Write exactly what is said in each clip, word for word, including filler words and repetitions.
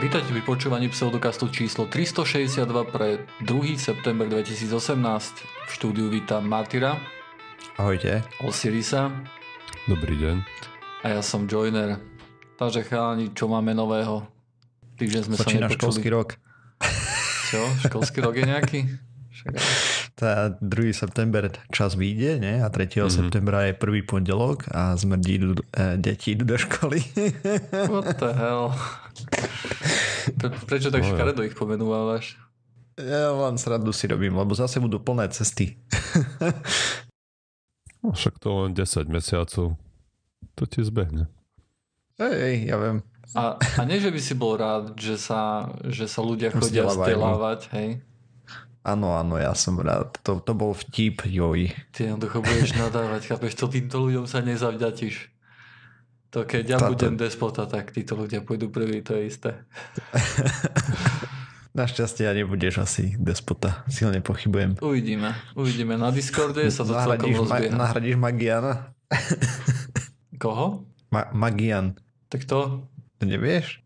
Vítajte pri počúvaní pseudokastu číslo tristošesťdesiatdva pre druhého septembra dvetisícosemnásť. V štúdiu Vita Martira. Ahojte. Osirisa. Dobrý deň. A ja som Joiner. Takže chalani, čo máme nového? Týždeň sme Počína sa nepočuli. Školský rok. Čo? Školský rok je nejaký? Tá druhý september čas vyjde, ne? A tretieho mm-hmm. septembra je prvý pondelok a zmrdí idú, e, deti idú do školy. What the hell? Pre, prečo tak škaredo ich pomenúvaš? Ja len srandu si robím, lebo zase budú plné cesty. No, však to len desať mesiacov. To ti zbehne. Hej, hej, ja viem. A, a nie, že by si bol rád, že sa, že sa ľudia chodia vzdelávať, hej? Áno, áno, ja som rád. To, to bol vtip, joj. Ty jednoducho budeš nadávať, chápeš, to týmto ľuďom sa nezavďatíš. To keď ja Tato. budem despota, tak títo ľudia pôjdu prvý, to je isté. Našťastie ja nebudeš asi despota, silne pochybujem. Uvidíme, uvidíme. Na Discorde sa to nahradíš celkom rozbieha. Ma- nahradíš Magiana? Koho? Ma- Magian. Tak to? To nevieš?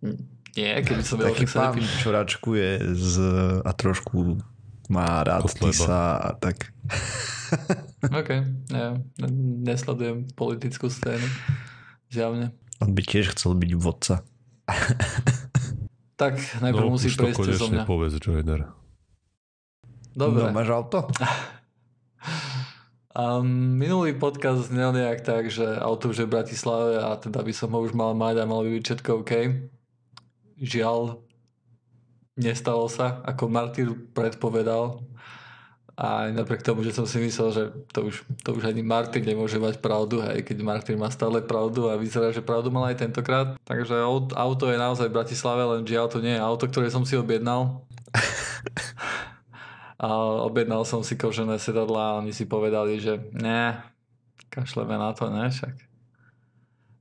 Nie, keby som vedel, tak sa nepýtam. Taký pán, čo račkuje z, a trošku... Má rád sa a tak. OK, ja nesledujem politickú scénu, zjavne. On by tiež chcel byť vodca. Tak, najprv no, musí prejsť zo mňa. Povedz, Joiner. Dobre. No, máš auto? Um, minulý podcast znel nejak tak, že auto už je v Bratislave a teda by som ho už mal mať a mal by byť všetko OK. Žiaľ, nestalo sa, ako Martyr predpovedal. A napriek tomu, že som si myslel, že to už, to už ani Martyr nemôže mať pravdu, hej, keď Martyr má stále pravdu a vyzerá, že pravdu mal aj tentokrát. Takže auto je naozaj v Bratislave, len žiaľ to nie je auto, ktoré som si objednal. A objednal som si kožené sedadlá a oni si povedali, že ne, kašleme na to, ne však.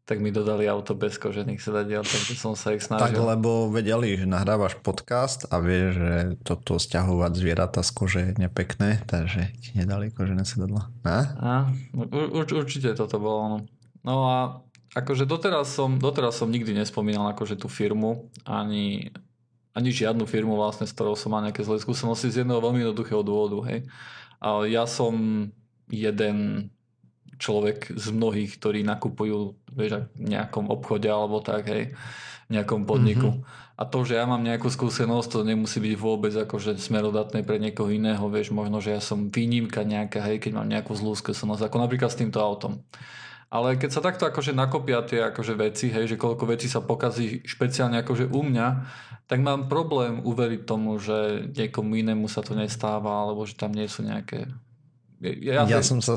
Tak mi dodali auto bez kožených sedadiel, takže som sa ich snažil. Tak lebo vedeli, že nahrávaš podcast a vieš, že toto sťahovať zvieratá z kože je nepekné, takže ti nedali kožené sedadla. A, urč, určite toto bolo ono. No a akože doteraz som, doteraz som nikdy nespomínal akože tú firmu, ani, ani žiadnu firmu vlastne, s ktorou som mal nejaké zlé skúsenosti z jedného veľmi jednoduchého dôvodu. Hej. A ja som jeden... človek z mnohých, ktorí nakupujú vieš, v nejakom obchode alebo tak, hej, v nejakom podniku. Mm-hmm. A to, že ja mám nejakú skúsenosť, to nemusí byť vôbec akože smerodatné pre niekoho iného, vieš, možno, že ja som výnimka nejaká, hej, keď mám nejakú zlú skúsenosť, ako napríklad s týmto autom. Ale keď sa takto akože nakopia tie akože veci, hej, že koľko vecí sa pokazí špeciálne akože u mňa, tak mám problém uveriť tomu, že niekomu inému sa to nestáva, alebo že tam nie sú nejaké... Ja, ja, ja som sa...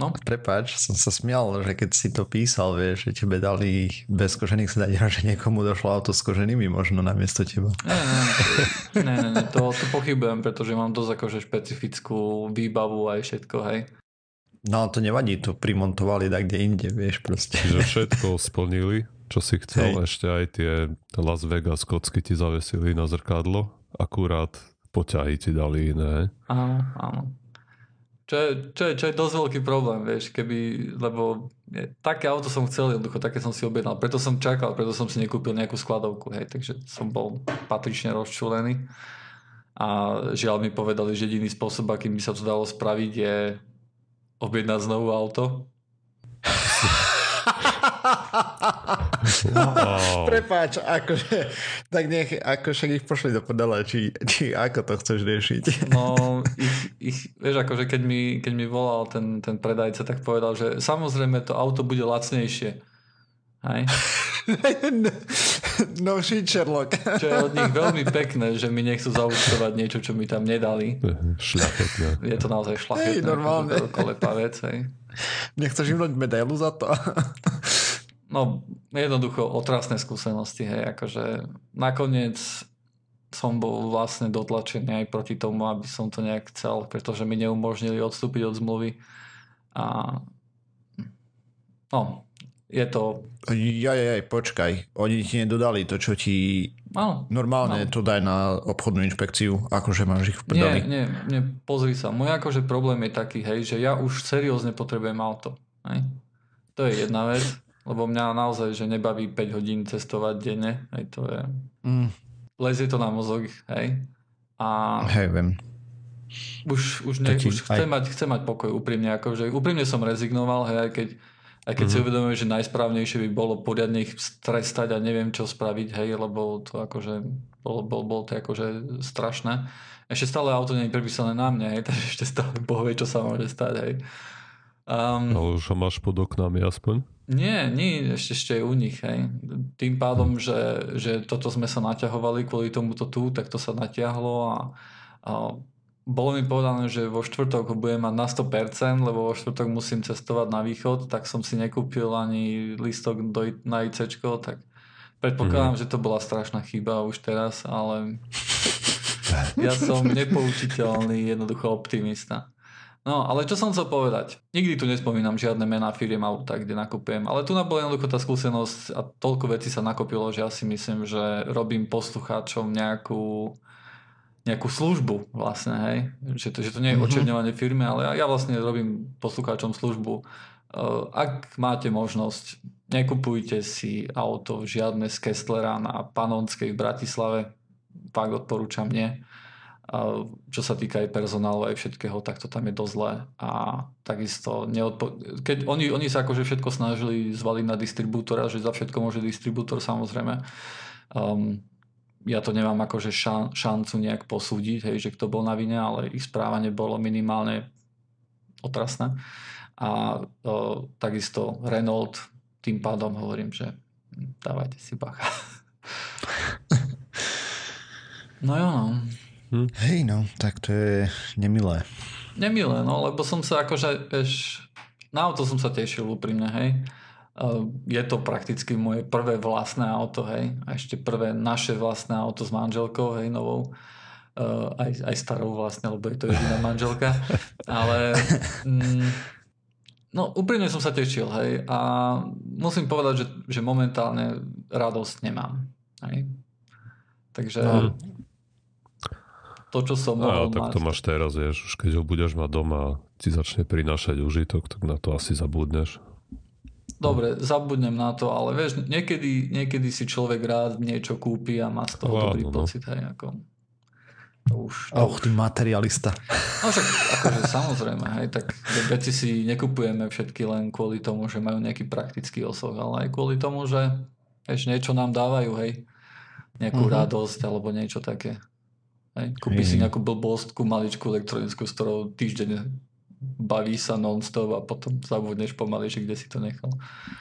No. Prepáč, som sa smial, že keď si to písal, vieš, že tebe dali bez kožených sedadiel, že niekomu došlo auto s koženými možno namiesto teba. Ne, ne, ne, ne, ne to, to pochybujem, pretože mám dosť akože špecifickú výbavu aj všetko, hej. No to nevadí, to primontovali tak kde inde, vieš proste. Čiže všetko splnili, čo si chcel, hej. Ešte aj tie Las Vegas kocky ti zavesili na zrkadlo, akurát poťahy ti dali iné. Áno, áno. Čo je, čo, je, čo je dosť veľký problém, vieš, keby, lebo je, také auto som chcel jednoducho, také som si objednal, preto som čakal, preto som si nekúpil nejakú skladovku, hej, takže som bol patrične rozčúlený a žiaľ mi povedali, že jediný spôsob, akým by sa to dalo spraviť, je objednať znovu auto. Wow. Prepáč, akože tak nech, ako však ich pošli do podala, či, či ako to chceš riešiť. No, ich, ich vieš, akože keď mi, keď mi volal ten, ten predajca, tak povedal, že samozrejme to auto bude lacnejšie. Hej? No shit, Sherlock. Čo je od nich veľmi pekné, že mi nechcú zaúčtovať niečo, čo mi tam nedali. Šľachetné. Je to naozaj šľachetné. Hej, normálne. Kolepa vec, hej. Nechceš im dať medailu za to? No, jednoducho otrasné skúsenosti, hej, akože nakoniec som bol vlastne dotlačený aj proti tomu, aby som to nejak chcel, pretože mi neumožnili odstúpiť od zmluvy a no, je to... Jaj, jaj, počkaj, oni ti nedodali to, čo ti... Áno. Normálne áno. To daj na obchodnú inšpekciu, akože máš ich v predali. Nie, nie, nie, pozri sa, môj akože problém je taký, hej, že ja už seriózne potrebujem auto, hej, to je jedna vec. Lebo mňa naozaj, že nebaví päť hodín cestovať denne. Hej, to je... Mm. Lezie to na mozog, hej. A... Hej, viem. Už, už, ne, už chce, mať, chce mať pokoj úprimne. Akože, úprimne som rezignoval, hej, aj keď, aj keď mm-hmm. si uvedomujem, že najsprávnejšie by bolo poriadne ich trestať a neviem, čo spraviť, hej, lebo to akože bolo, bolo, bolo to akože strašné. Ešte stále auto nie je pripísané na mňa, hej, takže ešte stále Boh vie, čo sa môže stať, hej. Um, Ale už ho máš pod oknami aspoň? Nie, nie, ešte, ešte je u nich. Hej. Tým pádom, že, že toto sme sa naťahovali kvôli tomuto tu, tak to sa natiahlo a, a bolo mi povedané, že vo štvrtok ho budem mať na sto percent, lebo vo štvrtok musím cestovať na východ, tak som si nekúpil ani lístok do, na ICčko, tak predpokladám, mm. že to bola strašná chyba už teraz, ale ja som nepoučiteľný, jednoducho optimista. No, ale čo som chcel povedať? Nikdy tu nespomínam žiadne mená firiem alebo tak, kde nakupujem. Ale tu bola jednoducho tá skúsenosť a toľko vecí sa nakopilo, že ja si myslím, že robím poslucháčom nejakú, nejakú službu vlastne, hej. Že to, že to nie je očierňovanie firmy, ale ja, ja vlastne robím poslucháčom službu. Ak máte možnosť, nekupujte si auto žiadne z Kestlera na Panonskej v Bratislave. Fakt odporúčam, nie. A čo sa týka aj personálu, aj všetkého, tak to tam je dosť zlé. A takisto, neodpo... keď oni, oni sa akože všetko snažili zvaliť na distribútora, že za všetko môže distribútor, samozrejme. Um, ja to nemám akože šan, šancu nejak posúdiť, hej, že kto bol na vine, ale ich správanie bolo minimálne otrasné. A uh, takisto Renault, tým pádom hovorím, že dávajte si bacha. No jo, no. Hm. Hej, no, tak to je nemilé. Nemilé, no, lebo som sa akože, vieš, na auto som sa tešil úprimne, hej. Je to prakticky moje prvé vlastné auto, hej. A ešte prvé naše vlastné auto s manželkou, hej, novou. Aj, aj starou vlastne, lebo je to jediná manželka. Ale... Mm, no, úprimne som sa tešil, hej. A musím povedať, že, že momentálne radosť nemám, hej. Takže... No. To, čo som mohol mať. Tak to máš teraz, vieš, už keď ho budeš mať doma a ti začne prinášať užitok, tak na to asi zabudneš. Dobre, zabudnem na to, ale vieš, niekedy, niekedy si človek rád niečo kúpi a má z toho Láno, dobrý no. pocit. Hej, ako... to už, to Och, už. Ty materialista. No však, akože samozrejme, hej, tak veci si nekupujeme všetky len kvôli tomu, že majú nejaký praktický osoch, ale aj kvôli tomu, že vieš, niečo nám dávajú, hej, nejakú mhm. radosť alebo niečo také. Kúpi si nejakú blbostku, maličku elektronickú, s ktorou týždeň baví sa non-stop a potom zabudneš pomaly, že kde si to nechal.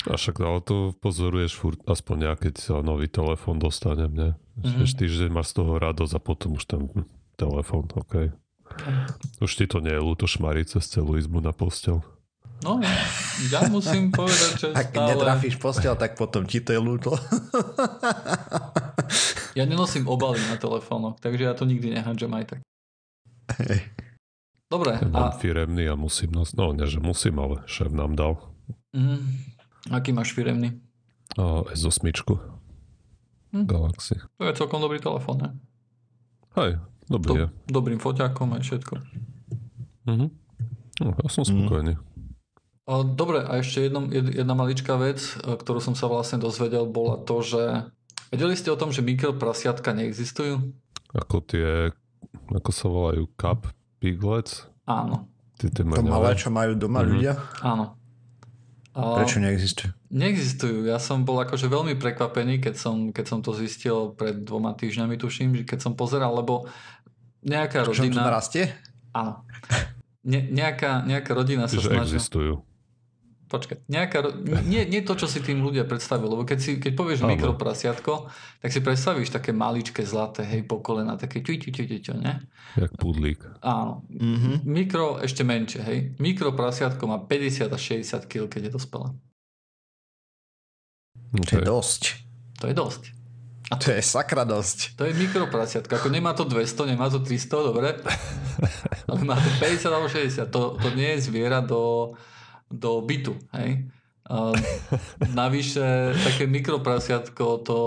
A však ale to pozoruješ furt, aspoň ja, keď nový telefón dostanem, ne? Mm-hmm. Týždeň máš z toho radosť a potom už tam telefón, okej. Okay. Už ti to nie je ľúto šmariť cez celú izbu na posteľ. No, ja musím povedať, že stále... Ak netrafíš posteľ, tak potom ti to je ľúto. Ja nenosím obaly na telefónoch, takže ja to nikdy nehádžem aj tak. Hej. Dobre. Ja mám a... firemný a musím nos... No, nie, že musím, ale šéf nám dal. Mm. Aký máš firemný? A, es osem. Mm. Galaxy. To je celkom dobrý telefón, ne? Hej, dobrý Do- je. Dobrým foťákom aj všetko. Mm-hmm. No, ja som spokojný. Mm. A, dobre, a ešte jedno, jedna maličká vec, ktorú som sa vlastne dozvedel, bola to, že vedeli ste o tom, že mikroprasiatka neexistujú? Ako tie, ako sa volajú, cup piglets? Áno. Ty, ty to malé, čo majú doma mm-hmm. ľudia? Áno. A prečo neexistujú? Neexistujú. Ja som bol akože veľmi prekvapený, keď som, keď som to zistil pred dvoma týždňami, tuším, keď som pozeral, lebo nejaká rodina... Čo to narastie? Áno. Ne, nejaká, nejaká rodina sa snaží... Že existujú. Počkaj, nejaká, nie, nie to, čo si tým ľudia predstavil, lebo keď si, keď povieš Áno. mikroprasiatko, tak si predstavíš také maličké zlaté, hej, po kolena, také ťuť, ťuť, ťuť, ťuť, ne? Jak pudlík. Áno. Mm-hmm. Mikro, ešte menšie, hej. Mikroprasiatko má päťdesiat až šesťdesiat kilogramov, keď je dospelé. To je dosť. To je dosť. A to, to je sakra dosť. To je mikroprasiatko. Ako nemá to dvesto, nemá to tristo, dobre? Ale má to päťdesiat alebo šesťdesiat. To, to nie je zviera do... do bytu, hej. Uh, navyše také mikroprasiatko to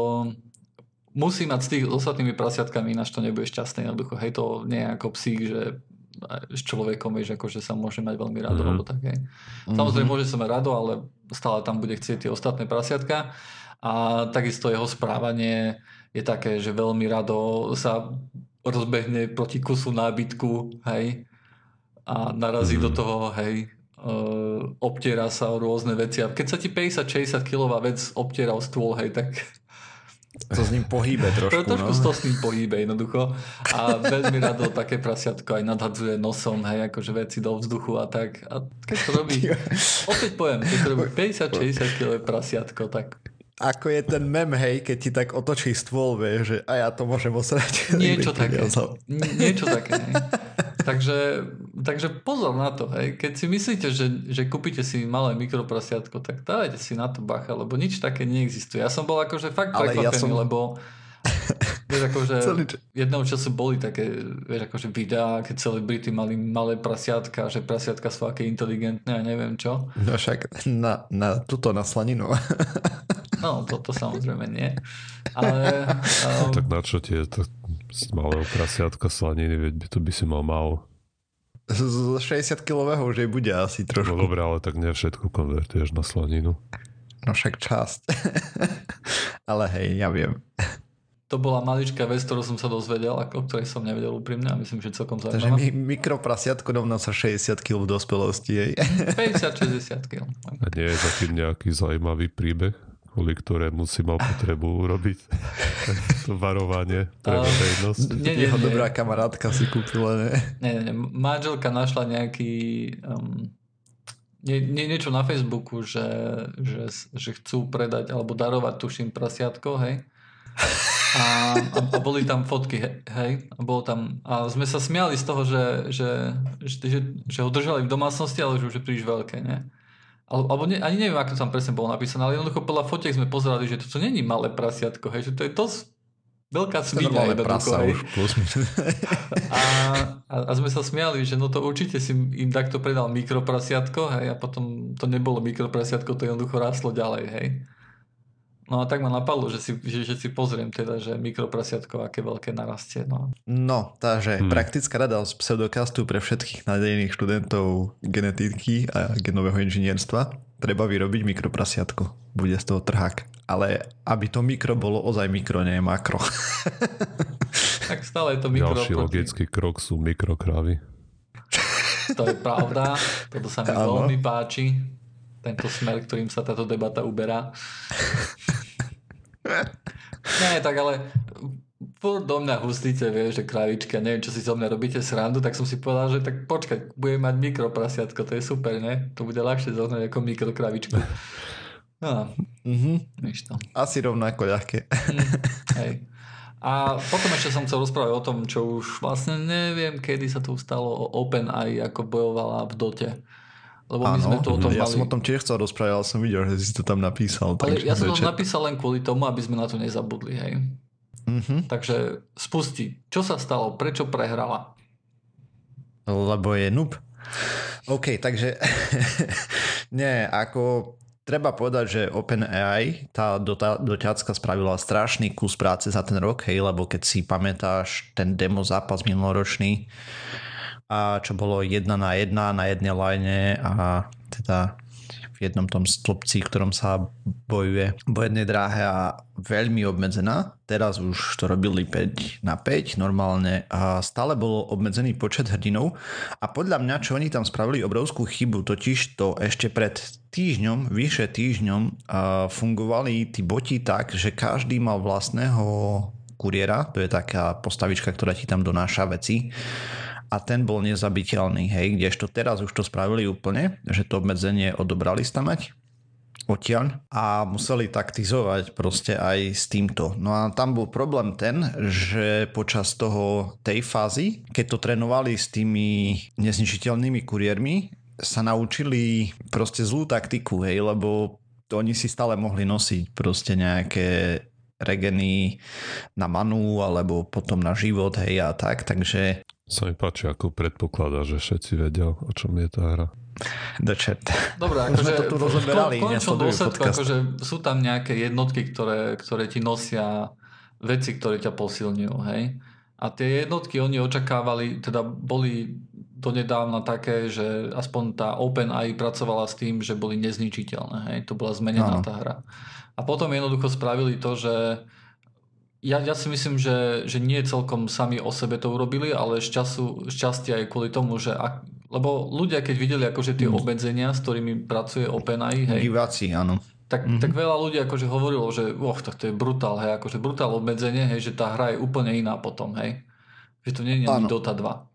musí mať s tých ostatnými prasiatkami, ináč to nebude šťastné jednoducho. Hej, to nie je ako psík, že s človekom, vieš, akože sa môže mať veľmi rado, mm-hmm. alebo také. Samozrejme, môže sa mať rado, ale stále tam bude chcieť tie ostatné prasiatka. A takisto jeho správanie je také, že veľmi rado sa rozbehne proti kusu nábytku, hej, a narazí mm-hmm. do toho, hej, Uh, obtiera sa o rôzne veci. A keď sa ti päťdesiat šesťdesiat kilová vec obtiera o stôl, hej, tak... To s ním pohýbe trošku. To trošku no? To s ním pohýbe, jednoducho. A veľmi rado také prasiatko aj nadhadzuje nosom, hej, akože veci do vzduchu a tak. A keď to robí... Opäť poviem, keď to robí päťdesiat šesťdesiat kilové prasiatko, tak... Ako je ten mem, hej, keď ti tak otočí stôl, vieš, že a ja to môžem osrať. Niečo také. Niečo také, hej. Takže, takže pozor na to, hej. Keď si myslíte, že, že kúpite si malé mikroprasiatko, tak dávajte si na to bacha, lebo nič také neexistuje. Ja som bol akože fakt prekvapený, ja som... lebo vieš, akože jedného času boli také, vieš, akože videá, keď celebrity mali malé prasiatka, že prasiatka sú aké inteligentné a neviem čo. No však na, na tuto na slaninu. No, toto samozrejme nie. Ale, um... Tak na čo tie to malého prasiatka slaniny, veď by to by si mal málo. Z šesťdesiat kilového už jej bude asi trošku. No dobré, ale tak nie všetko konvertuješ na slaninu. No však časť. Ale hej, ja viem. To bola maličká vec, ktorú som sa dozvedel, o ktorej som nevedel úprimne a myslím, že celkom zaujímavá. Takže mi, mikroprasiatko rovná sa šesťdesiat kilogramov v dospelosti. Jej. päťdesiat šesťdesiat kilogramov. A nie je za tým nejaký zaujímavý príbeh, kvôli ktorému si mal potrebu urobiť to varovanie pre verejnosť. Nie, nie, nie. Jeho dobrá kamarátka si kúpila, ne? Nie, nie, nie. Manželka našla nejaký um, nie, nie, niečo na Facebooku, že, že, že chcú predať alebo darovať tuším prasiatko, hej? A, a, a boli tam fotky, hej? A, bolo tam, a sme sa smiali z toho, že, že, že, že, že ho držali v domácnosti, ale že už je príliš veľké, nie? Alebo ne, ani neviem, ako to tam presne bolo napísané, ale jednoducho podľa fotiek sme pozerali, že to není malé prasiatko, hej, že to je dosť veľká svinia. A, a, a sme sa smiali, že no to určite si im takto predal mikroprasiatko, hej, a potom to nebolo mikroprasiatko, to jednoducho ráslo ďalej, hej. No a tak ma napadlo, že si, že, že si pozriem teda, že mikroprasiatko aké veľké narastie. No, no takže hmm. praktická rada z pseudokastu pre všetkých nádejných študentov genetiky a genového inžinierstva. Treba vyrobiť mikroprasiatko. Bude z toho trhák. Ale aby to mikro bolo ozaj mikro, nie makro. Tak stále je to mikro. Ďalší proti... logický krok sú mikrokravy. To je pravda. Toto sa mi veľmi páči. Tento smer, ktorým sa táto debata uberá. Nie, tak ale furt do mňa hustíte, vieš, že kravička, neviem, čo si so mňa robíte srandu, tak som si povedal, že tak počkať, budem mať mikroprasiatko, to je super, ne? To bude ľahšie zohnať ako mikrokravičku. No, mm-hmm. nič to. Asi rovnako ľahké. Mm, hej. A potom ešte som chcel rozprávať o tom, čo už vlastne neviem, kedy sa tu stalo o OpenAI, ako bojovala v Dote. Lebo my áno, sme to o tom ja mali... som o tom tiež chcel rozprávať, ale som videl, že si to tam napísal. Ale ja som to napísal len kvôli tomu, aby sme na to nezabudli, hej. Mm-hmm. Takže spusti. Čo sa stalo? Prečo prehrala? Lebo je noob. OK, takže... Nie, ako... Treba povedať, že OpenAI, tá doťacka spravila strašný kus práce za ten rok, hej, lebo keď si pamätáš ten demo zápas minuloročný, a čo bolo jedna na jedna na jednej line a teda v jednom tom stĺpci, ktorom sa bojuje po jednej dráhe a veľmi obmedzená. Teraz už to robili päť na päť normálne a stále bol obmedzený počet hrdinov a podľa mňa, čo oni tam spravili obrovskú chybu, totiž to ešte pred týždňom, vyše týždňom fungovali tí boti tak, že každý mal vlastného kuriéra, to je taká postavička, ktorá ti tam donáša veci. A ten bol nezabiteľný, hej, kdežto teraz už to spravili úplne, že to obmedzenie odobrali stamať odtiaľ a museli taktizovať proste aj s týmto. No a tam bol problém ten, že počas toho tej fázy, keď to trénovali s tými nezničiteľnými kuriérmi, sa naučili proste zlú taktiku, hej, lebo to oni si stále mohli nosiť proste nejaké regeny na manu alebo potom na život, hej, a tak, takže... Sa mi páči, ako predpokladá, že všetci vedia, o čom je tá hra. Dočert. Dobre, akože v končnom dôsledku, akože sú tam nejaké jednotky, ktoré, ktoré ti nosia veci, ktoré ťa posilňujú, hej? A tie jednotky oni očakávali, teda boli donedávna také, že aspoň tá OpenAI pracovala s tým, že boli nezničiteľné. Hej? To bola zmenená Aha. tá hra. A potom jednoducho spravili to, že Ja, ja si myslím, že, že nie celkom sami o sebe to urobili, ale šťastu, šťastie aj kvôli tomu, že ak, lebo ľudia, keď videli akože tie obmedzenia, s ktorými pracuje OpenAI, hej, diváci, áno. Tak, mm-hmm. tak veľa ľudí akože hovorilo, že oh, tak to je brutál, hej, akože brutál obmedzenie, hej, že tá hra je úplne iná potom, hej. Že to nie je Dota dva.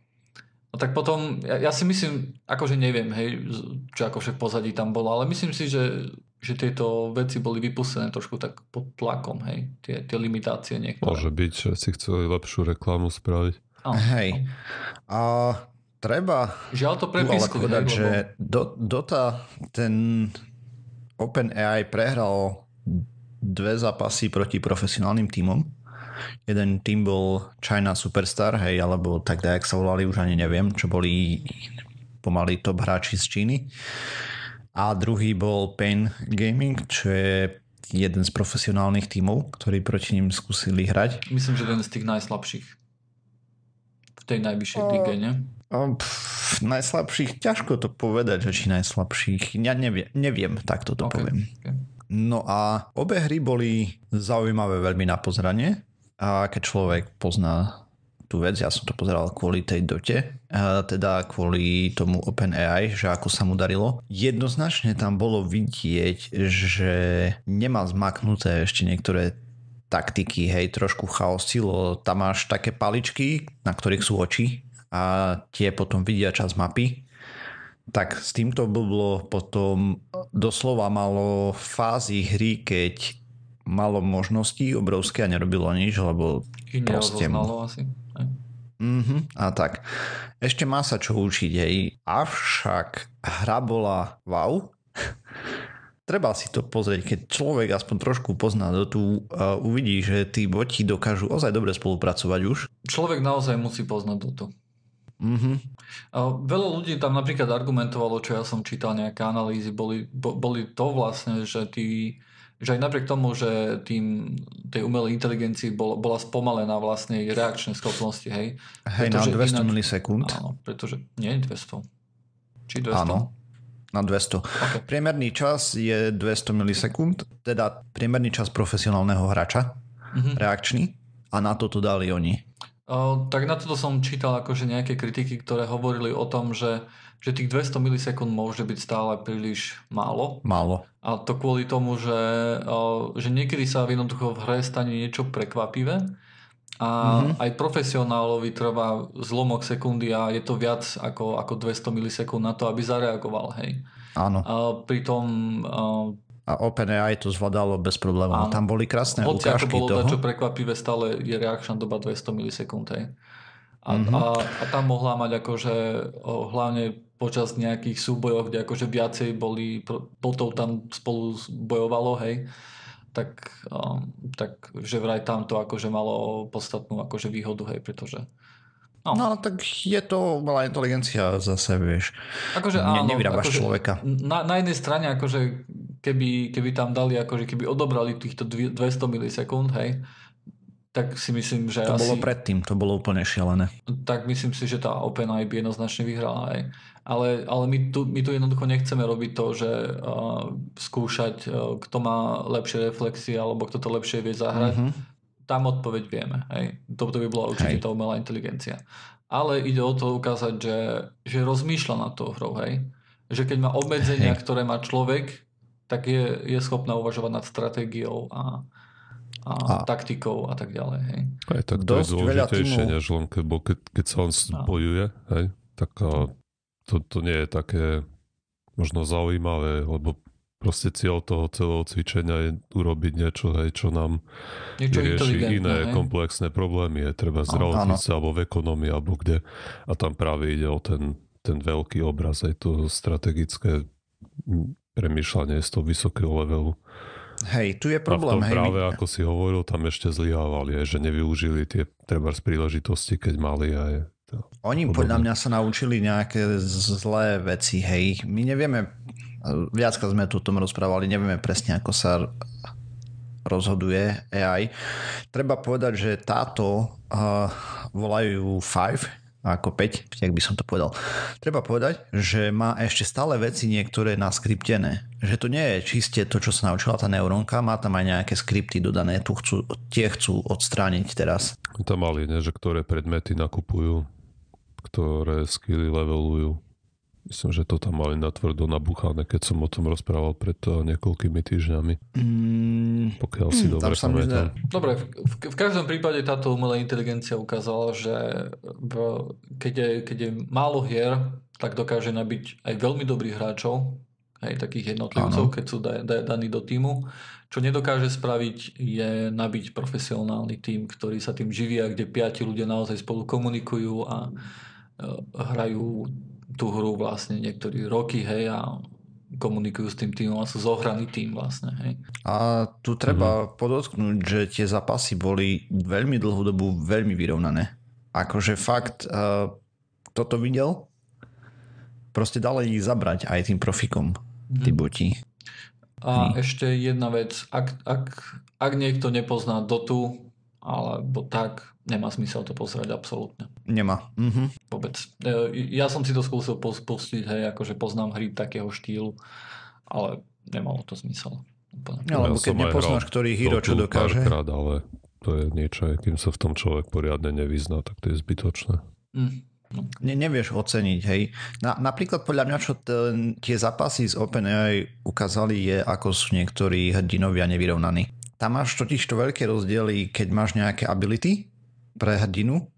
No tak potom, ja, ja si myslím, akože neviem, hej, čo akože v pozadí tam bolo, ale myslím si, že že tieto veci boli vypustené trošku tak pod tlakom, hej, tie, tie limitácie niektoré. Môže byť, že si chceli lepšiu reklamu spraviť. Oh. Hej. A treba žiaľ to prepísku, ale povedať, hej, že do, Dota, ten OpenAI prehral dve zápasy proti profesionálnym tímom. Jeden tím bol China Superstar, hej, alebo tak dajak sa volali, už ani neviem, čo boli pomaly top hráči z Číny. A druhý bol Pain Gaming, čo je jeden z profesionálnych tímov, ktorí proti ním skúsili hrať. Myslím, že jeden z tých najslabších. V tej najvyššej lige, nie? Pff, najslabších? Ťažko to povedať, že či najslabších. Ja neviem, neviem takto to okay, poviem. Okay. No a obe hry boli zaujímavé veľmi na pozranie. A keď človek pozná tú vec, ja som to pozeral kvôli tej dote, teda kvôli tomu OpenAI, že ako sa mu darilo. Jednoznačne tam bolo vidieť, že nemá zmaknuté ešte niektoré taktiky, hej, trošku chaosilo. Tam máš také paličky, na ktorých sú oči a tie potom vidia čas mapy. Tak s týmto bolo potom doslova malo fázy hry, keď malo možností obrovské a nerobilo nič, lebo I proste... Malo asi. Mm-hmm, a tak. Ešte má sa čo učiť, hej. Avšak hra bola wow. Treba si to pozrieť, keď človek aspoň trošku pozná Dotu, uh, uvidí, že tí boti dokážu ozaj dobre spolupracovať už. Človek naozaj musí poznať Dotu. Mm-hmm. Uh, veľa ľudí tam napríklad argumentovalo, čo ja som čítal, nejaké analýzy, boli, bo, boli to vlastne, že tí že aj napriek tomu, že tým tej umelej inteligencii bola, bola spomalená vlastne reakčné schopnosti, hej. Hej, na dvesto inak... milisekúnd. Áno, pretože nie dvesto. Či dvesto? Áno, na dvesto. Okay. Priemerný čas je dvesto milisekúnd, teda priemerný čas profesionálneho hráča, mm-hmm. reakčný, a na toto dali oni. O, tak na toto som čítal akože nejaké kritiky, ktoré hovorili o tom, že, že tých dvesto milisekúnd môže byť stále príliš málo. Málo. A to kvôli tomu, že, o, že niekedy sa jednoducho v hre stane niečo prekvapivé a mm-hmm. aj profesionálovi trvá zlomok sekundy a je to viac ako, ako dvesto milisekúnd na to, aby zareagoval. Hej. Áno. A pritom... O, A OpenAI to zvládalo bez problémov. Tam boli krásne Hoci, ukážky bolo toho. Hoci ako bolo dačo prekvapivé, stále je reakčná doba dvesto milisekúnd. A, mm-hmm. a, a tam mohla mať akože oh, hlavne počas nejakých súbojov, kde akože viacej boli, potom tam spolu bojovalo, hej, tak, um, tak že vraj tam to akože malo podstatnú akože výhodu, hej, pretože No. no, tak je to malá inteligencia zase, vieš. Akože áno. Ne, nevyrábaš akože, človeka. Na, na jednej strane, akože keby, keby tam dali, akože keby odobrali týchto dvesto milisekúnd, hej, tak si myslím, že to asi... To bolo predtým, to bolo úplne šialené. Tak myslím si, že tá OpenAI by jednoznačne vyhrala, hej. Ale, ale my, tu, my tu jednoducho nechceme robiť to, že uh, skúšať, uh, kto má lepšie reflexie, alebo kto to lepšie vie zahrať. Mm-hmm. Tam odpoveď vieme. Hej. To by bola určite tá umelá inteligencia. Ale ide o to ukázať, že, že rozmýšľa nad tou hrou. Hej. Že keď má obmedzenia, hej. ktoré má človek, tak je, je schopná uvažovať nad stratégiou a, a, a taktikou a tak ďalej. Hej. Aj tak to je dôležitejšie než len keď, keď sa on bojuje, hej, tak to, to nie je také možno zaujímavé, lebo proste cieľ toho celého cvičenia je urobiť niečo, hej, čo nám niečo rieši iné hej. komplexné problémy. Je treba zdravotnice, alebo v ekonomii, alebo kde. A tam práve ide o ten, ten veľký obraz, aj to strategické premýšľanie z toho vysokého levelu. Hej, tu je problém. A v tom práve, hej, ako si hovoril, tam ešte zlyhávali, že nevyužili tie treba z príležitosti, keď mali aj... To, Oni podobne. Podľa mňa sa naučili nejaké zlé veci, hej. My nevieme... Viackrát sme tu o tom rozprávali, nevieme presne, ako sa rozhoduje á í. Treba povedať, že táto uh, volajú Five, ako päť, tak by som to povedal. Treba povedať, že má ešte stále veci niektoré naskriptené. Že to nie je čiste to, čo sa naučila tá neurónka, má tam aj nejaké skripty dodané, tu chcú, tie chcú odstrániť teraz. Tam mali, ne, že ktoré predmety nakupujú, ktoré skilly levelujú. Myslím, že to tam mali natvrdo nabúchané, keď som o tom rozprával pred niekoľkými týždňami. Mm, Pokiaľ si mm, dobre pamätám. Dobre, v, v každom prípade táto umelá inteligencia ukázala, že v, keď, je, keď je málo hier, tak dokáže nabiť aj veľmi dobrých hráčov, aj takých jednotlivcov, ano. Keď sú da, da, daní do týmu. Čo nedokáže spraviť, je nabiť profesionálny tým, ktorý sa tým živí a kde piati ľudia naozaj spolu komunikujú a hrajú tú hru vlastne niektorí roky, hej, a komunikujú s tým týmom a sú zohraný tým vlastne, hej. A tu treba mm-hmm. podotknúť, že tie zápasy boli veľmi dlhú dobu veľmi vyrovnané. Akože fakt, uh, kto to videl, proste dali ich zabrať aj tým profikom, mm-hmm. tí boti. A Hny. Ešte jedna vec, ak, ak, ak niekto nepozná Dotu, alebo tak, nemá zmysel to pozerať absolútne. Nemá. Mhm. Vôbec. Ja som si to skúsil pustiť, hej, akože poznám hry takého štýlu, ale nemalo to zmysel. No, lebo ja keď nepoznáš, ktorý hero čo dokáže. Párkrát, ale to je niečo, kým sa v tom človek poriadne nevyzná, tak to je zbytočné. Mhm. Ne, nevieš oceniť, hej. Na, napríklad podľa mňa, čo t- tie zápasy z OpenAI ukázali, je, ako sú niektorí hrdinovia nevyrovnaní. Tam máš totižto veľké rozdiely, keď máš nejaké ability pre hrdinu,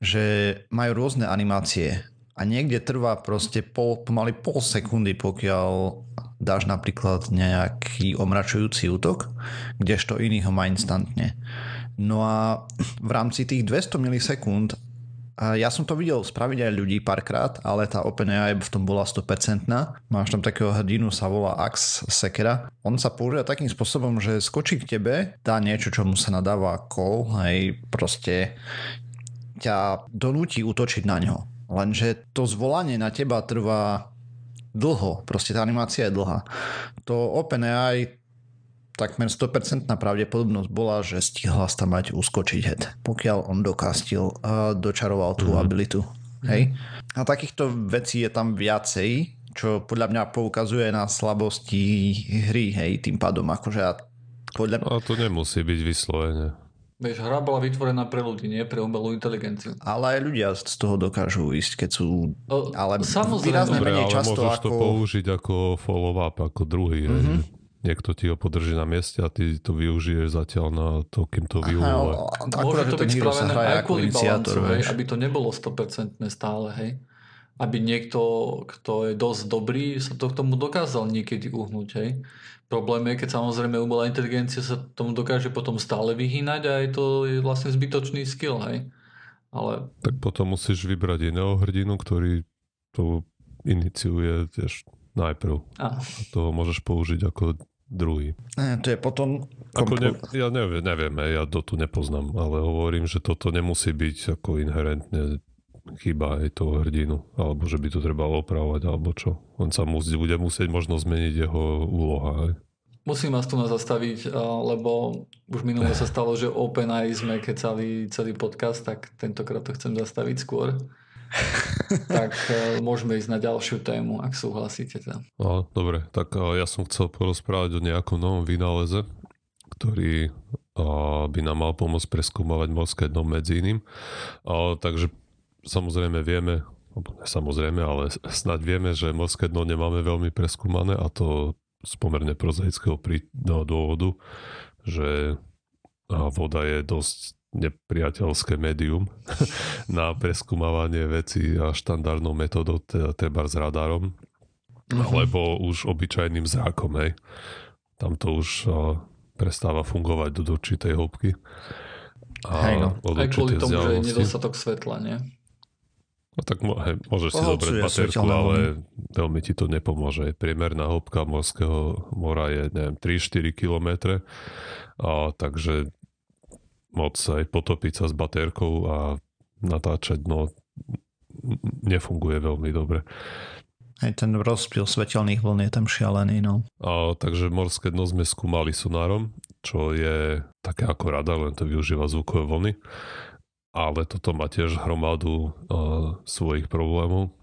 že majú rôzne animácie a niekde trvá proste pol, pomaly pol sekundy, pokiaľ dáš napríklad nejaký omračujúci útok, kdežto iný ho má instantne. No a v rámci tých dvesto milisekúnd, ja som to videl spraviť aj ľudí párkrát, ale tá OpenAI v tom bola sto percent. Máš tam takého hrdinu, sa volá Axe Sekera. On sa používa takým spôsobom, že skočí k tebe, dá niečo, čo mu sa nadáva kol, hej, proste ťa donúti útočiť na ňo. Lenže to zvolanie na teba trvá dlho, proste tá animácia je dlhá. To OpenAI takmer sto percent pravdepodobnosť bola, že stihla sa mať uskočiť head, pokiaľ on dokastil a dočaroval tú mm. abilitu. Hej? Mm. A takýchto vecí je tam viacej, čo podľa mňa poukazuje na slabosti hry, hej, tým pádom. Akože ja podľa... A to nemusí byť vyslovene. Vieš, hra bola vytvorená pre ľudí, nie pre umelú inteligenciu. Ale aj ľudia z toho dokážu ísť, keď sú... O, ale výrazne menej často môžeš ako... Môžeš to použiť ako follow-up, ako druhý, mm-hmm. hej. Niekto ti ho podrží na mieste a ty to využiješ zatiaľ na to, kým to využívaš. Môže to byť spravené aj kvôli balancu, hej, aby to nebolo sto percent stále, hej. Aby niekto, kto je dosť dobrý, sa to k tomu dokázal niekedy uhnúť, hej. Problém je, keď samozrejme umelá inteligencia sa tomu dokáže potom stále vyhýnať a je to vlastne zbytočný skill, hej. Ale... Tak potom musíš vybrať iného hrdinu, ktorý to iniciuje tiež najprv. A toho môžeš použiť ako druhý. E, to je potom... Ako ne, ja neviem, neviem, ja Dotu nepoznám, ale hovorím, že toto nemusí byť ako inherentne chyba aj toho hrdinu, alebo že by to trebalo opravovať, alebo čo. On sa musí, bude musieť možno zmeniť jeho úloha. Aj. Musím vás tu na zastaviť, lebo už minulé sa stalo, že OpenAI sme kecali celý podcast, tak tentokrát to chcem zastaviť skôr. Tak uh, môžeme ísť na ďalšiu tému, ak súhlasíte tam. Á, dobre, tak uh, ja som chcel porozprávať o nejakom novom vynáleze, ktorý uh, by nám mal pomôcť preskúmavať morské dno medzi iným. Uh, takže samozrejme vieme, samozrejme, ale snáď vieme, že morské dno nemáme veľmi preskúmané, a to z pomerne prozaického prí- no, dôvodu, že uh, voda je dosť nepriateľské médium na preskúmavanie vecí a štandardnou metodou, teda treba s radarom, mm-hmm. alebo už obyčajným zrakom, hej. Tam to už uh, prestáva fungovať do určitej hĺbky. A hej, no. Aj kvôli tomu, vzdialosti. Že je nedostatok svetla, nie? No tak hej, môžeš Pohľadcu si zobrať baterku, ale veľmi ti to nepomôže. Priemerná hĺbka morského mora je, neviem, tri až štyri kilometre, a takže moc aj potopiť sa s batérkou a natáčať, no nefunguje veľmi dobre. Aj ten rozptyl svetelných vln je tam šialený, no. A, takže morské dno sme skúmali sonárom, čo je také ako radar, len to využíva zvukové vlny. ale toto má tiež hromadu uh, svojich problémov.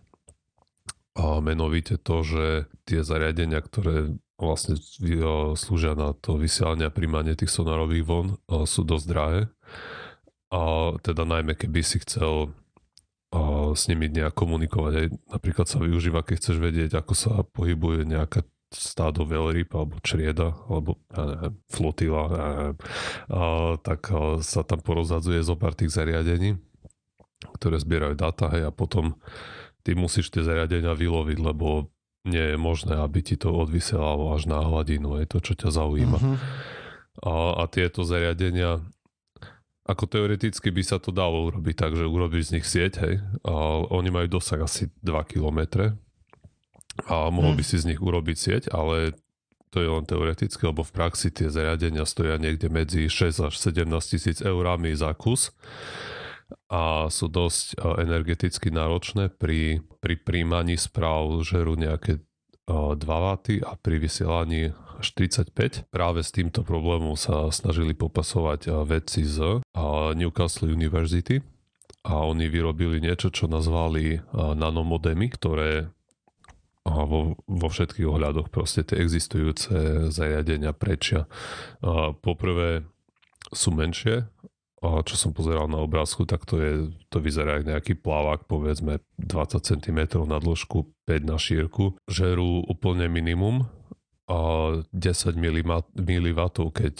A menovite to, že tie zariadenia, ktoré vlastne uh, slúžia na to vysielanie a príjmanie tých sonárových von, uh, sú dosť drahé. A teda najmä, keby si chcel uh, s nimi nejak komunikovať, aj napríklad sa využíva, keď chceš vedieť, ako sa pohybuje nejaká stádo veľryb alebo črieda alebo ja neviem, flotila ja neviem, a, tak a, sa tam porozhadzuje zo pár tých zariadení, ktoré zbierajú dáta, hej, a potom ty musíš tie zariadenia vyloviť, lebo nie je možné, aby ti to odvysielalo až na hladinu, je to, čo ťa zaujíma. Uh-huh. A, a tieto zariadenia, ako teoreticky by sa to dalo urobiť, takže urobíš z nich sieť, hej, a oni majú dosah asi dva kilometre a mohol by si z nich urobiť sieť, ale to je len teoretické, lebo v praxi tie zariadenia stoja niekde medzi šesť až sedemnásť tisíc eurami za kus a sú dosť energeticky náročné pri, pri príjmaní správ, žerú nejaké dva waty a pri vysielaní až tridsaťpäť. Práve s týmto problémom sa snažili popasovať vedci z Newcastle University a oni vyrobili niečo, čo nazvali nanomodemy, ktoré a vo, vo všetkých ohľadoch proste tie existujúce zariadenia prečia. A poprvé sú menšie, a čo som pozeral na obrázku, tak to, je, to vyzerá jak nejaký plavák, povedzme dvadsať centimetrov na dĺžku, päť na šírku. Žerú úplne minimum, a desať miliwattov, keď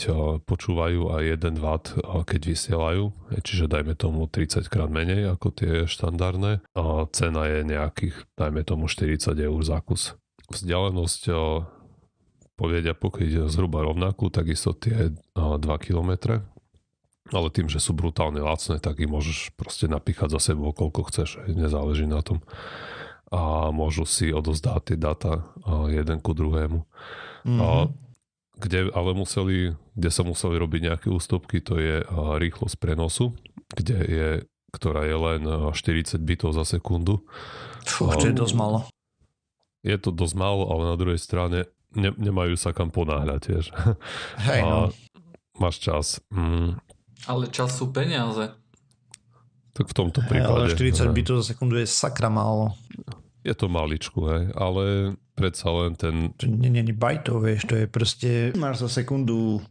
počúvajú a jeden watt, keď vysielajú, čiže dajme tomu tridsaťkrát menej ako tie štandardné. A cena je nejakých, dajme tomu štyridsať eur za kus. Vzdialenosť povedia pokryť zhruba rovnakú, takisto tie dva kilometre, ale tým, že sú brutálne lacné, tak ich môžeš proste napíchať za sebou, koľko chceš, nezáleží na tom. A môžu si odovzdať tie dáta jeden ku druhému. Mm-hmm. A kde ale museli, kde sa museli robiť nejaké ústupky, to je rýchlosť prenosu, kde je, ktorá je len štyridsať bitov za sekundu. Fú, čo je dosť málo. Je to dosť málo, ale na druhej strane ne, nemajú sa kam ponáhľať tiež. Hej, no. Máš čas. Mm. Ale čas sú peniaze. Tak v tomto prípade. Ale štyridsať bitov za sekundu je sakra málo. Je to maličku, hej, ale predsa len ten... To nie je bajtov, vieš, to je proste... Máš za sekundu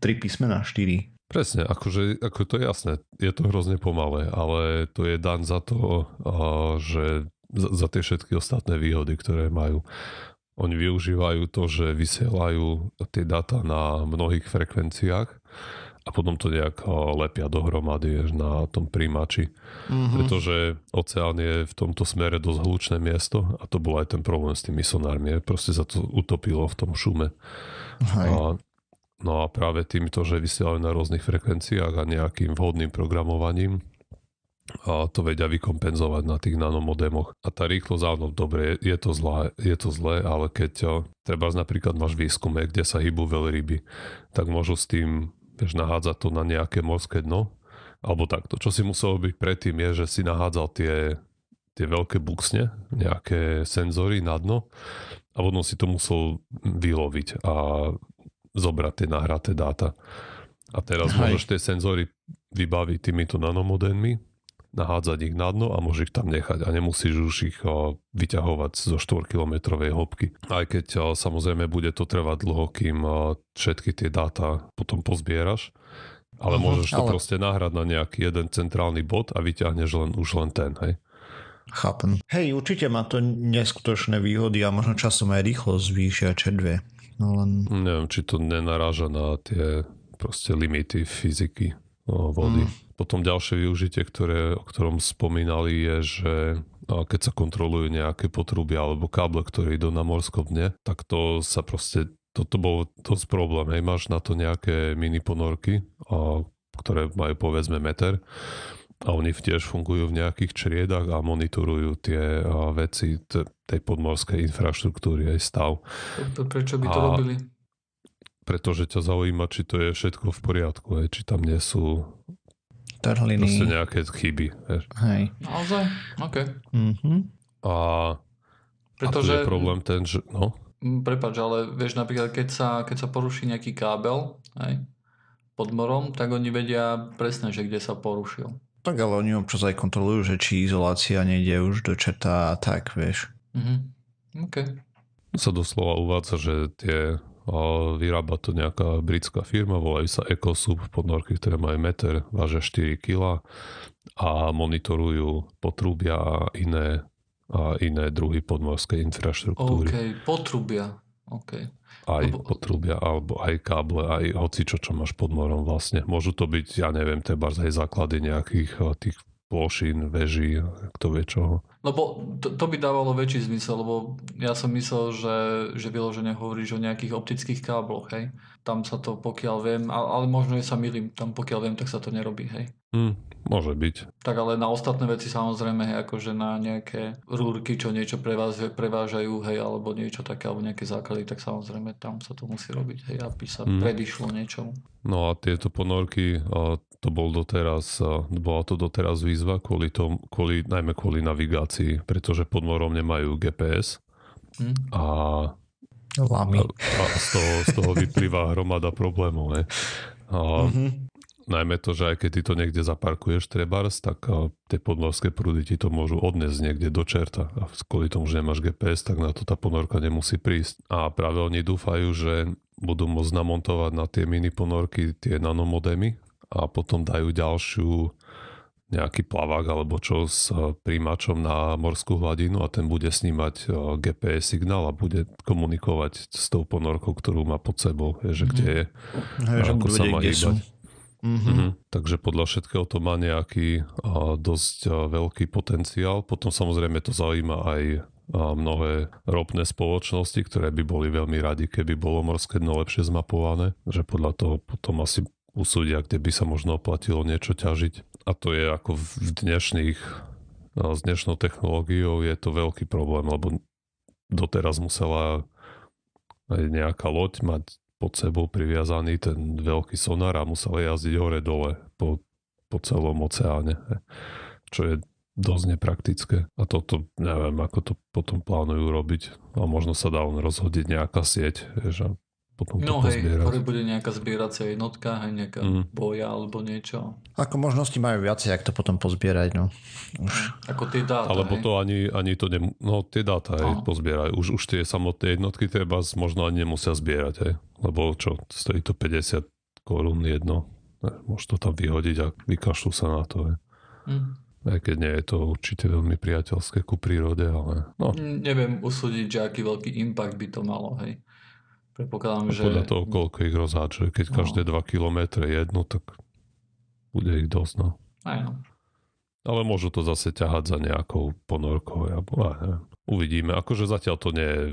tri písmena, štyri. Presne, akože ako to je jasné, je to hrozne pomalé, ale to je dan za to, že za, za tie všetky ostatné výhody, ktoré majú. Oni využívajú to, že vysielajú tie dáta na mnohých frekvenciách a potom to nejak lepia dohromady na tom príjmači. Mm-hmm. Pretože oceán je v tomto smere dosť hlučné miesto a to bol aj ten problém s tými sonármi. Proste sa to utopilo v tom šume. A, no a práve týmto, že vysielajú na rôznych frekvenciách a nejakým vhodným programovaním a to vedia vykompenzovať na tých nanomodémoch. A tá rýchlosť áno, dobre, je to zlé, je to zlé, ale keď treba napríklad máš výskume, kde sa hýbu veľryby, tak môžu s tým vieš, nahádzať to na nejaké morské dno. Alebo takto. Čo si musel byť predtým je, že si nahádzal tie, tie veľké buksne, nejaké senzory na dno a potom si to musel vyloviť a zobrať tie nahraté dáta. A teraz Hej. môžeš tie senzory vybaviť týmito nanomodénmi, nahádzať ich na dno a môžeš ich tam nechať a nemusíš už ich vyťahovať zo štvorkilometrovej hĺbky. Aj keď samozrejme bude to trvať dlho, kým všetky tie dáta potom pozbieraš, ale uh-huh, môžeš to ale... proste nahrať na nejaký jeden centrálny bod a vyťahneš len, už len ten, hej? Chápem. Hej, určite má to neskutočné výhody a možno časom aj rýchlosť zvýšia čedve. No len... Neviem, či to nenaráža na tie proste limity fyziky vody. Mm. Potom ďalšie využitie, ktoré, o ktorom spomínali, je, že keď sa kontrolujú nejaké potrubia alebo káble, ktoré idú na morskom dne, tak to sa proste, toto bol dosť problém. Hej, máš na to nejaké mini ponorky, a, ktoré majú povedzme meter a oni tiež fungujú v nejakých čriedach a monitorujú tie a, veci t- tej podmorskej infraštruktúry aj stav. Prečo by to a, robili? Pretože ťa zaujíma, či to je všetko v poriadku, hej, či tam nie sú trhliny. Proste nejaké chyby. Hej. Hej. Naozaj? OK. Mm-hmm. A, pretože, a tu je problém ten, že... No? Prepáč, ale vieš, napríklad, keď sa, keď sa poruší nejaký kábel, hej, pod morom, tak oni vedia presne, že kde sa porušil. Tak ale oni občas aj kontrolujú, že či izolácia nejde už do čerta a tak, vieš. Mm-hmm. OK. Sa doslova uvádza, že tie o, vyrába to nejaká britská firma, volajú sa EcoSub, ponorky, ktoré majú meter, vážia štyri kilá a monitorujú potrubia a iné, a iné druhy podmorskej infraštruktúry. OK, potrubia. OK. Aj Lebo... potrubia, alebo aj káble, aj hocičo, čo máš pod morom vlastne. Môžu to byť, ja neviem, tebárs aj základy nejakých tých plošín, veží, kto vie čoho. Lebo to, to by dávalo väčší zmysel, lebo ja som myslel, že, že vyložene hovoríš o nejakých optických kábloch, hej. Tam sa to, pokiaľ viem, ale možno ja sa milím, tam pokiaľ viem, tak sa to nerobí, hej. Mm, môže byť. Tak ale na ostatné veci samozrejme, hej, akože na nejaké rúrky, čo niečo prevážajú, hej, alebo niečo také, alebo nejaké základy, tak samozrejme tam sa to musí robiť, hej, aby sa mm. predišlo niečomu. No a tieto ponorky, to bol doteraz, bola to doteraz výzva kvôli tomu, kvôli, najmä kvôli navigácii, pretože pod morom nemajú G P S mm. a lami. A z toho, z toho vyplýva hromada problémov, ne? A mm-hmm. najmä to, že aj keď ty to niekde zaparkuješ trebárs, tak tie podmorské prúdy ti to môžu odniesť niekde do čerta. A kvôli tomu, že nemáš G P S, tak na to tá ponorka nemusí prísť. A práve oni dúfajú, že budú môcť namontovať na tie mini ponorky tie nanomodemy a potom dajú ďalšiu nejaký plavák alebo čo s príjimačom na morskú hladinu a ten bude snímať G P S signál a bude komunikovať s tou ponorkou, ktorú má pod sebou, že mm-hmm. kde je. Hej, ako sa má hýbať. Mm-hmm. Mm-hmm. Takže podľa všetkého to má nejaký a, dosť a, veľký potenciál. Potom samozrejme to zaujíma aj a, mnohé ropné spoločnosti, ktoré by boli veľmi radi, keby bolo morské dno lepšie zmapované, že podľa toho potom asi usúdia, kde by sa možno oplatilo niečo ťažiť. A to je ako v dnešných a, s dnešnou technológiou je to veľký problém, lebo doteraz musela aj nejaká loď mať pod sebou priviazaný ten veľký sonár a musel jazdiť hore-dole po, po celom oceáne, čo je dosť nepraktické. A toto, neviem, ako to potom plánujú robiť. A možno sa dá on rozhodiť nejaká sieť, že potom no to pozbierať. No hej, hore bude nejaká zbieracia jednotka, hej, nejaká mm. boja alebo niečo. Ako možnosti majú viacej, ak to potom pozbierať, no. Už. Ako tie dáta, Alebo hej. to ani, ani to ne... No tie dáta, hej, pozbierajú. Už, už tie samotné jednotky treba možno ani nemusia zbierať, hej. Lebo čo, stojí to päťdesiat korún jedno. Môžeš to tam vyhodiť a vykašľú sa na to. Je. Mm. Aj keď nie je to určite veľmi priateľské ku prírode, ale... No. Neviem usúdiť, že aký veľký impact by to malo, hej. Predpokladám, že... Podľa toho, koľko ich rozháčuje. Keď no. každé dva kilometre jedno, tak bude ich dosť, no. Aj no. Ale môžu to zase ťahať za nejakou ponorkou, ja neviem. Uvidíme. Akože zatiaľ to nie je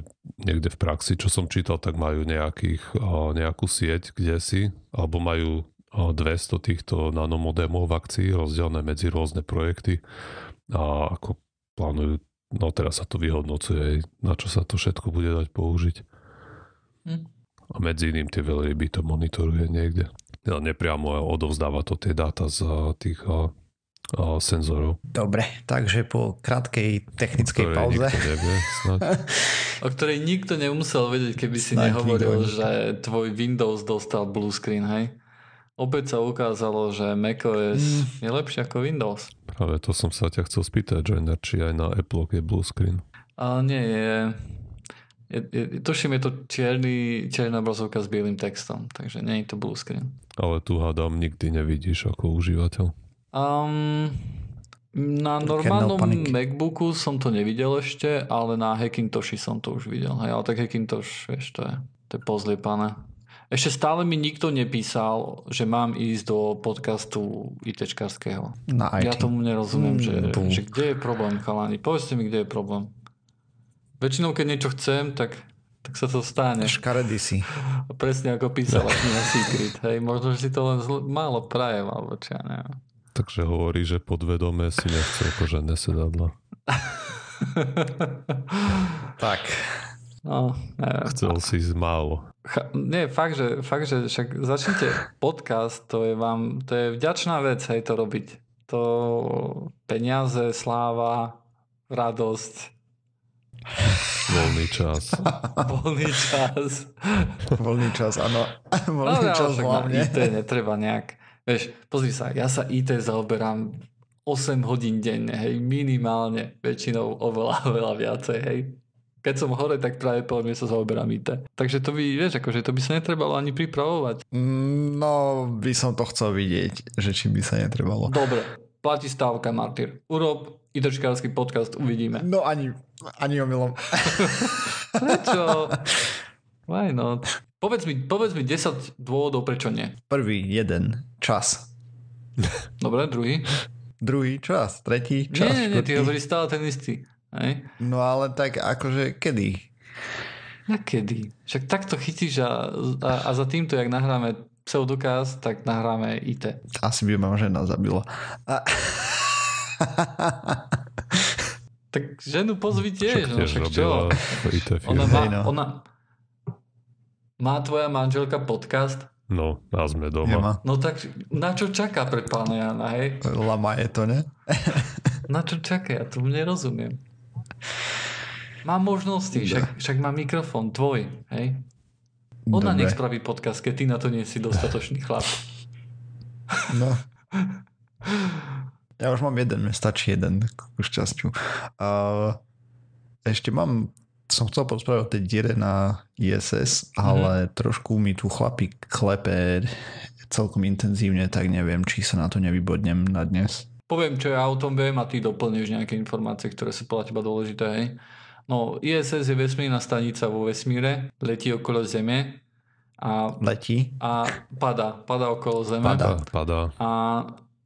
niekde v praxi. Čo som čítal, tak majú nejakých, nejakú sieť kdesi, alebo majú dvesto týchto nanomodémov v akcii rozdelené medzi rôzne projekty. A ako plánujú, no teraz sa to vyhodnocuje, na čo sa to všetko bude dať použiť. Hm. A medzi iným tie veľryby to monitoruje niekde. Ja nepriamo odovzdáva to tie dáta z tých... senzorov. Dobre, takže po krátkej technickej o pauze. Nevie, o ktorej nikto nemusel vedieť, keby si snaď nehovoril, nikto. Že tvoj Windows dostal blue screen, hej? Opäť sa ukázalo, že macOS mm. je lepšie ako Windows. Práve to som sa ťa chcel spýtať, Joiner, či aj na Apple je blue screen. A nie, je... Je, je, tuším, je to čierny, čierna obrazovka s bielým textom, takže nie je to blue screen. Ale tu hádam, nikdy nevidíš ako užívateľ. Um, na normálnom MacBooku som to nevidel ešte, ale na Hackintoshi som to už videl. Hej, ale tak Hackintosh, vieš, to je, to je pozliepané. Ešte stále mi nikto nepísal, že mám ísť do podcastu ITčkarského. Ja tomu nerozumiem, mm, že, že kde je problém, chalani. Povedzte mi, kde je problém. Väčšinou, keď niečo chcem, tak, tak sa to stane. Škaredý si. Presne ako písala kniha Secret. Hej, možno, že si to len zl- málo prajem, alebo čo ja neviem. Takže hovorí, že podvedome si nechce kožené sedadla. Tak. No, neviem. Chcel si ísť málo. Ch- nie, fakt, že, fakt, že však začnite podcast, to je vám, to je vďačná vec, hej, to robiť. To peniaze, sláva, radosť. Voľný čas. Voľný čas. Voľný čas, áno. Voľný čas hlavne. í té netreba nejak. Vieš, pozri sa, ja sa í té zaoberám osem hodín denne, hej, minimálne, väčšinou oveľa, oveľa viacej, hej. Keď som hore, tak práve po mne sa zaoberám í té. Takže to by, vieš, akože to by sa netrebalo ani pripravovať. No, by som to chcel vidieť, že či by sa netrebalo. Dobre, platí stávka, Martyr. Urob ITčkársky podcast, uvidíme. No ani, ani omylom. Prečo? Why not? Povedz mi, povedz mi desať dôvodov, prečo nie. Prvý, jeden, čas. Dobre, druhý. Druhý, čas, tretí, čas. Nie, nie, nie, ty hovoríš stále ten istý. Hej? No ale tak akože kedy? Na kedy? Však takto chytíš a, a, a za týmto, jak nahráme pseudokaz, tak nahráme í té. Asi by ma žena zabila. A... tak ženu pozvi tiež, no však čo? Ona má, ona má tvoja manželka podcast? No, a sme doma. Nema. No tak na čo čaká pre pána Jana, hej? Lama je to, ne? Na čo čaká? Ja to nerozumiem. Má možnosti, však, však má mikrofón tvoj, hej? Ona nech spraví podcast, keď ty na to nie si dostatočný chlap. No. Ja už mám jeden, stačí jeden, ku šťastiu. Uh, ešte mám, som chcel porozprávať o tej diere na í es es, ale mm. trošku mi tu chlapík klepe celkom intenzívne, tak neviem, či sa na to nevybodnem na dnes. Poviem, čo ja o tom viem a ty doplníš nejaké informácie, ktoré sú podľa teba dôležité. Hej? No, í es es je vesmírna stanica vo vesmíre, letí okolo Zeme a... Letí? A padá, padá okolo Zeme. Padá, padá. A...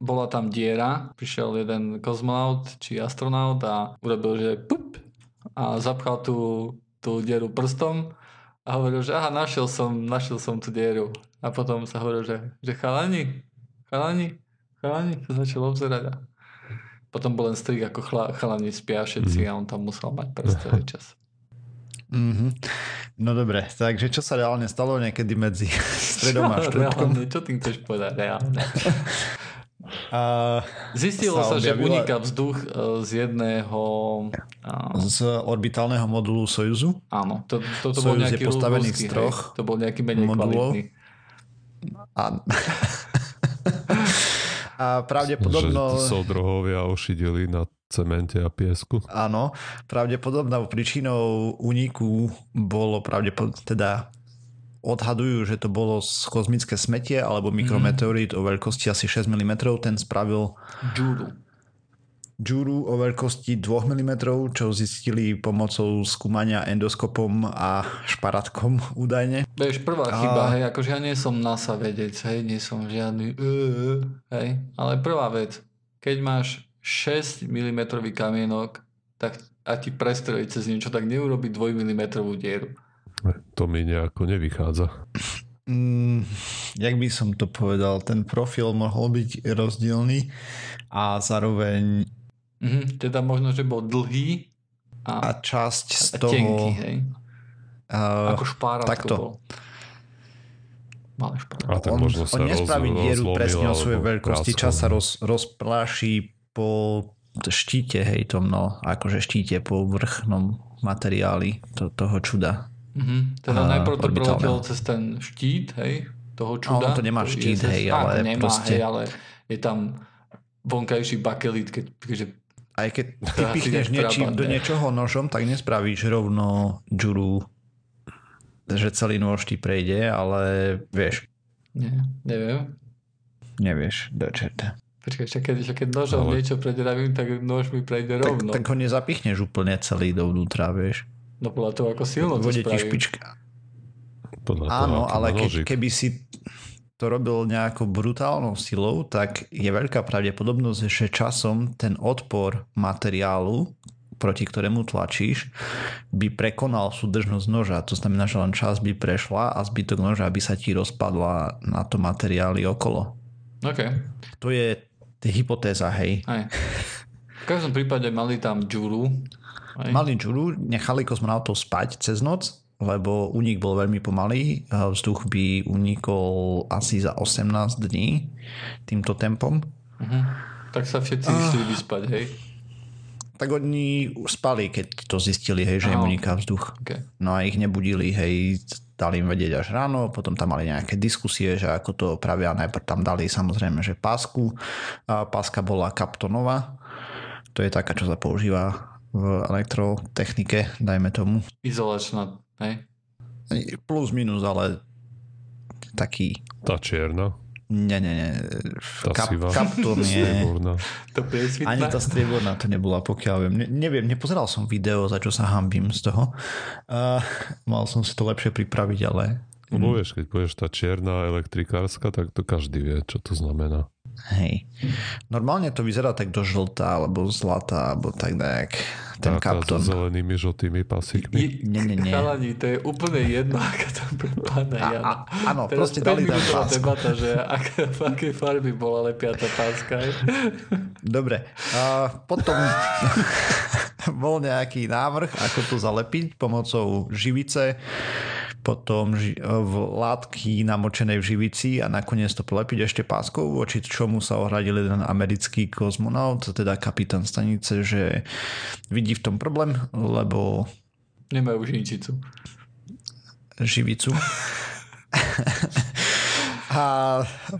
bola tam diera, prišiel jeden kozmonaut či astronaut a urobil, že pup a zapchal tú, tú dieru prstom a hovoril, že aha, našiel som, našiel som tú dieru. A potom sa hovoril, že, že chalani, chalani, chalani, sa začal obzerať a potom bol len strik, ako chla, chalani spia všetci mm. a on tam musel mať prstý čas. Mm-hmm. No dobre, takže čo sa reálne stalo niekedy medzi stredom a štvrtkom? Čo ty chceš povedať reálne? Uh, Zistilo sa, sa že uniká vzduch z jedného uh, z orbitálneho modulu Sojuzu. Áno, to, to, to bol nejaký rúbovský, to bol nejaký menej modulov. Kvalitný a, a pravdepodobno že soudruhovia ošideli na cemente a piesku. Áno, pravdepodobnou príčinou uniku bolo pravdepodobne teda odhadujú, že to bolo kozmické smetie alebo mikrometeorít mm. o veľkosti asi šesť milimetrov. Ten spravil džúru. Džúru o veľkosti dva milimetre, čo zistili pomocou skúmania endoskopom a šparátkom údajne. Vieš, prvá a... chyba, hej, akože ja nie som NASA vedec, hej, nie som žiadny uh, hej, ale prvá vec, keď máš šesť milimetrov kamienok, tak a ti prestrelí cez niečo, tak neurobi dvojmilimetrovú dieru. To mi nejako nevychádza. Mm, jak by som to povedal, ten profil mohol byť rozdielný a zároveň... Mm, teda možno, že bol dlhý a, a časť z a toho... Tenký, hej. Uh, Ako špárátko takto bol. Malé špárátko. A tak on, možno sa on nespraví roz, dieru presne o svojej veľkosti. Krásne. Čas sa roz, rozpráši po štíte, hej, tom, no, akože štíte po vrchnom materiáli to, toho čuda. Mm-hmm. Teda najprv to preletelo cez ten štít, hej, toho čuda. No, to nemá štít, to hej, ale nemá, proste... hej, ale je tam vonkajší bakelit, keď, keďže... Aj keď ty pichneš niečím do niečoho nožom, tak nespravíš rovno džuru, že celý nôž ti prejde, ale vieš. Nie, neviem. Nevieš, do čerta. Počkaj, keď, keď nožom ale... niečo predravím, tak nôž mi prejde rovno. Tak, tak ho nezapichneš úplne celý dovnútra, vieš. No podľa toho, ako silno to spravím. Podľa toho, áno, ale ke, keby si to robil nejakou brutálnou silou, tak je veľká pravdepodobnosť, že časom ten odpor materiálu, proti ktorému tlačíš, by prekonal súdržnosť noža. To znamená, že len čas by prešla a zbytok noža by sa ti rozpadla na to materiály okolo. OK. To je hypotéza, hej. Aj. V každom prípade mali tam džuru. Aj. Mali džuru, nechali kozmonautov spať cez noc, lebo únik bol veľmi pomalý. Vzduch by unikol asi za osemnásť dní týmto tempom. Uh-huh. Tak sa všetci išli vyspať, hej? tak oni spali, keď to zistili, hej, že im uniká vzduch. Okay. No a ich nebudili, hej, dali im vedieť až ráno, potom tam mali nejaké diskusie, že ako to opravia, najprv tam dali samozrejme, že pásku. A páska bola kaptonová, to je taká, čo sa používa v elektrotechnike, dajme tomu. Izolačná, hej? Plus, minus, ale taký... Tá čierna. Nie, nie, nie. Kap, kaptón je... Strieborná. Ani tá strieborná to nebola, pokiaľ viem. Ne, neviem, nepozeral som video, za čo sa hambím z toho. Uh, mal som si to lepšie pripraviť, ale... No vieš, keď povieš tá čierna elektrikárska, tak to každý vie, čo to znamená. Hej. Normálne to vyzerá tak do žltá, alebo zlatá, alebo tak nejak. Ten kaptón. So zelenými, žltými pasíkmi. Nie, nie, nie. Chalani, to je úplne jedno, aká tam prepána Jana. Áno, proste dali tam pásku. Debata, že ak, v akej farby bola lepiata páska. Dobre. Uh, potom bol nejaký návrh, ako to zalepiť pomocou živice, potom ži- v látky namočenej v živici a nakoniec to polepiť ešte páskou, voči čomu sa ohradil jeden americký kozmonaut, teda kapitán stanice, že vidí v tom problém, lebo... Nemajú živicicu. Živicu. A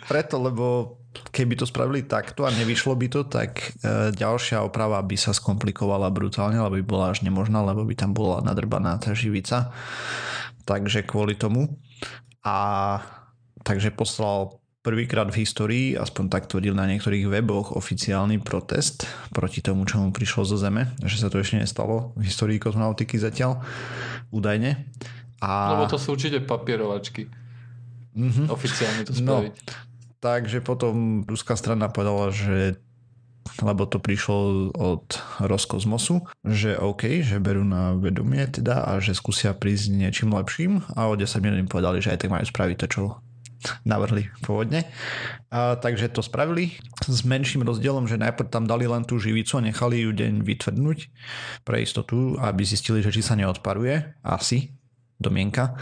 preto, lebo keby to spravili takto a nevyšlo by to, tak ďalšia oprava by sa skomplikovala brutálne, lebo by bola až nemožná, lebo by tam bola nadrbaná tá živica. Takže kvôli tomu. A takže poslal prvýkrát v histórii, aspoň tak tvrdil na niektorých weboch, oficiálny protest proti tomu, čo mu prišlo zo Zeme, že sa to ešte nestalo v histórii kozmonautiky zatiaľ, údajne. A... Lebo to sú určite papierovačky. Mm-hmm. Oficiálne to spraviť. No, takže potom ruská strana povedala, že lebo to prišlo od Roskozmosu, že OK, že berú na vedomie teda a že skúsia prísť niečím lepším a o desať minút povedali, že aj tak majú spraviť to, čo navrhli pôvodne. A, takže to spravili s menším rozdielom, že najprv tam dali len tú živicu a nechali ju deň vytvrdnúť pre istotu, aby zistili, že či sa neodparuje. Asi, domienka.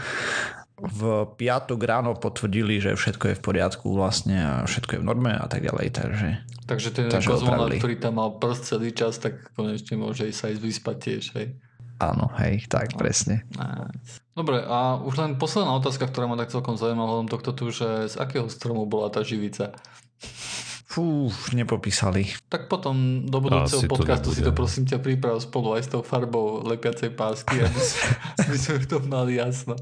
V piatok ráno potvrdili, že všetko je v poriadku vlastne a všetko je v norme a tak ďalej, takže... Takže ten kozmonaut, ktorý tam mal prst celý čas, tak konečne môže sa ísť vyspať tiež, hej? Áno, hej, tak, presne. Nice. Dobre, a už len posledná otázka, ktorá ma tak celkom zaujímala, tohto tu, že z akého stromu bola tá živica? Fú, nepopísali. Tak potom do budúceho podcastu si to prosím ťa priprav spolu aj s tou farbou lepiacej pásky, aby sme to mali jasno.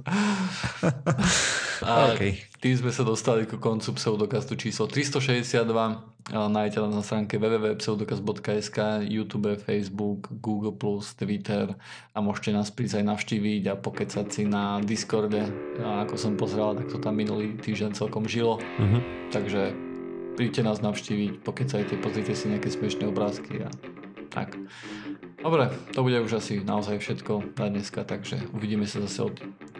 A okay. Tým sme sa dostali ku koncu pseudokastu číslo tristošesťdesiatdva. Nájdete nás na stránke www bodka pseudokast bodka es ká, YouTube, Facebook, Google plus, Twitter a môžete nás prísť aj navštíviť a pokecať si na Discorde. A ako som pozrel, tak to tam minulý týždeň celkom žilo. Uh-huh. Takže príďte nás navštíviť, pokecajte, pozrite si nejaké smiešné obrázky a tak. Dobre, to bude už asi naozaj všetko na dneska, takže uvidíme sa zase o,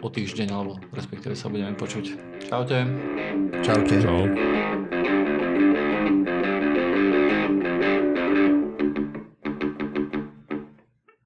o týždeň, alebo respektíve sa budeme počuť. Čaute. Čaute. Čau.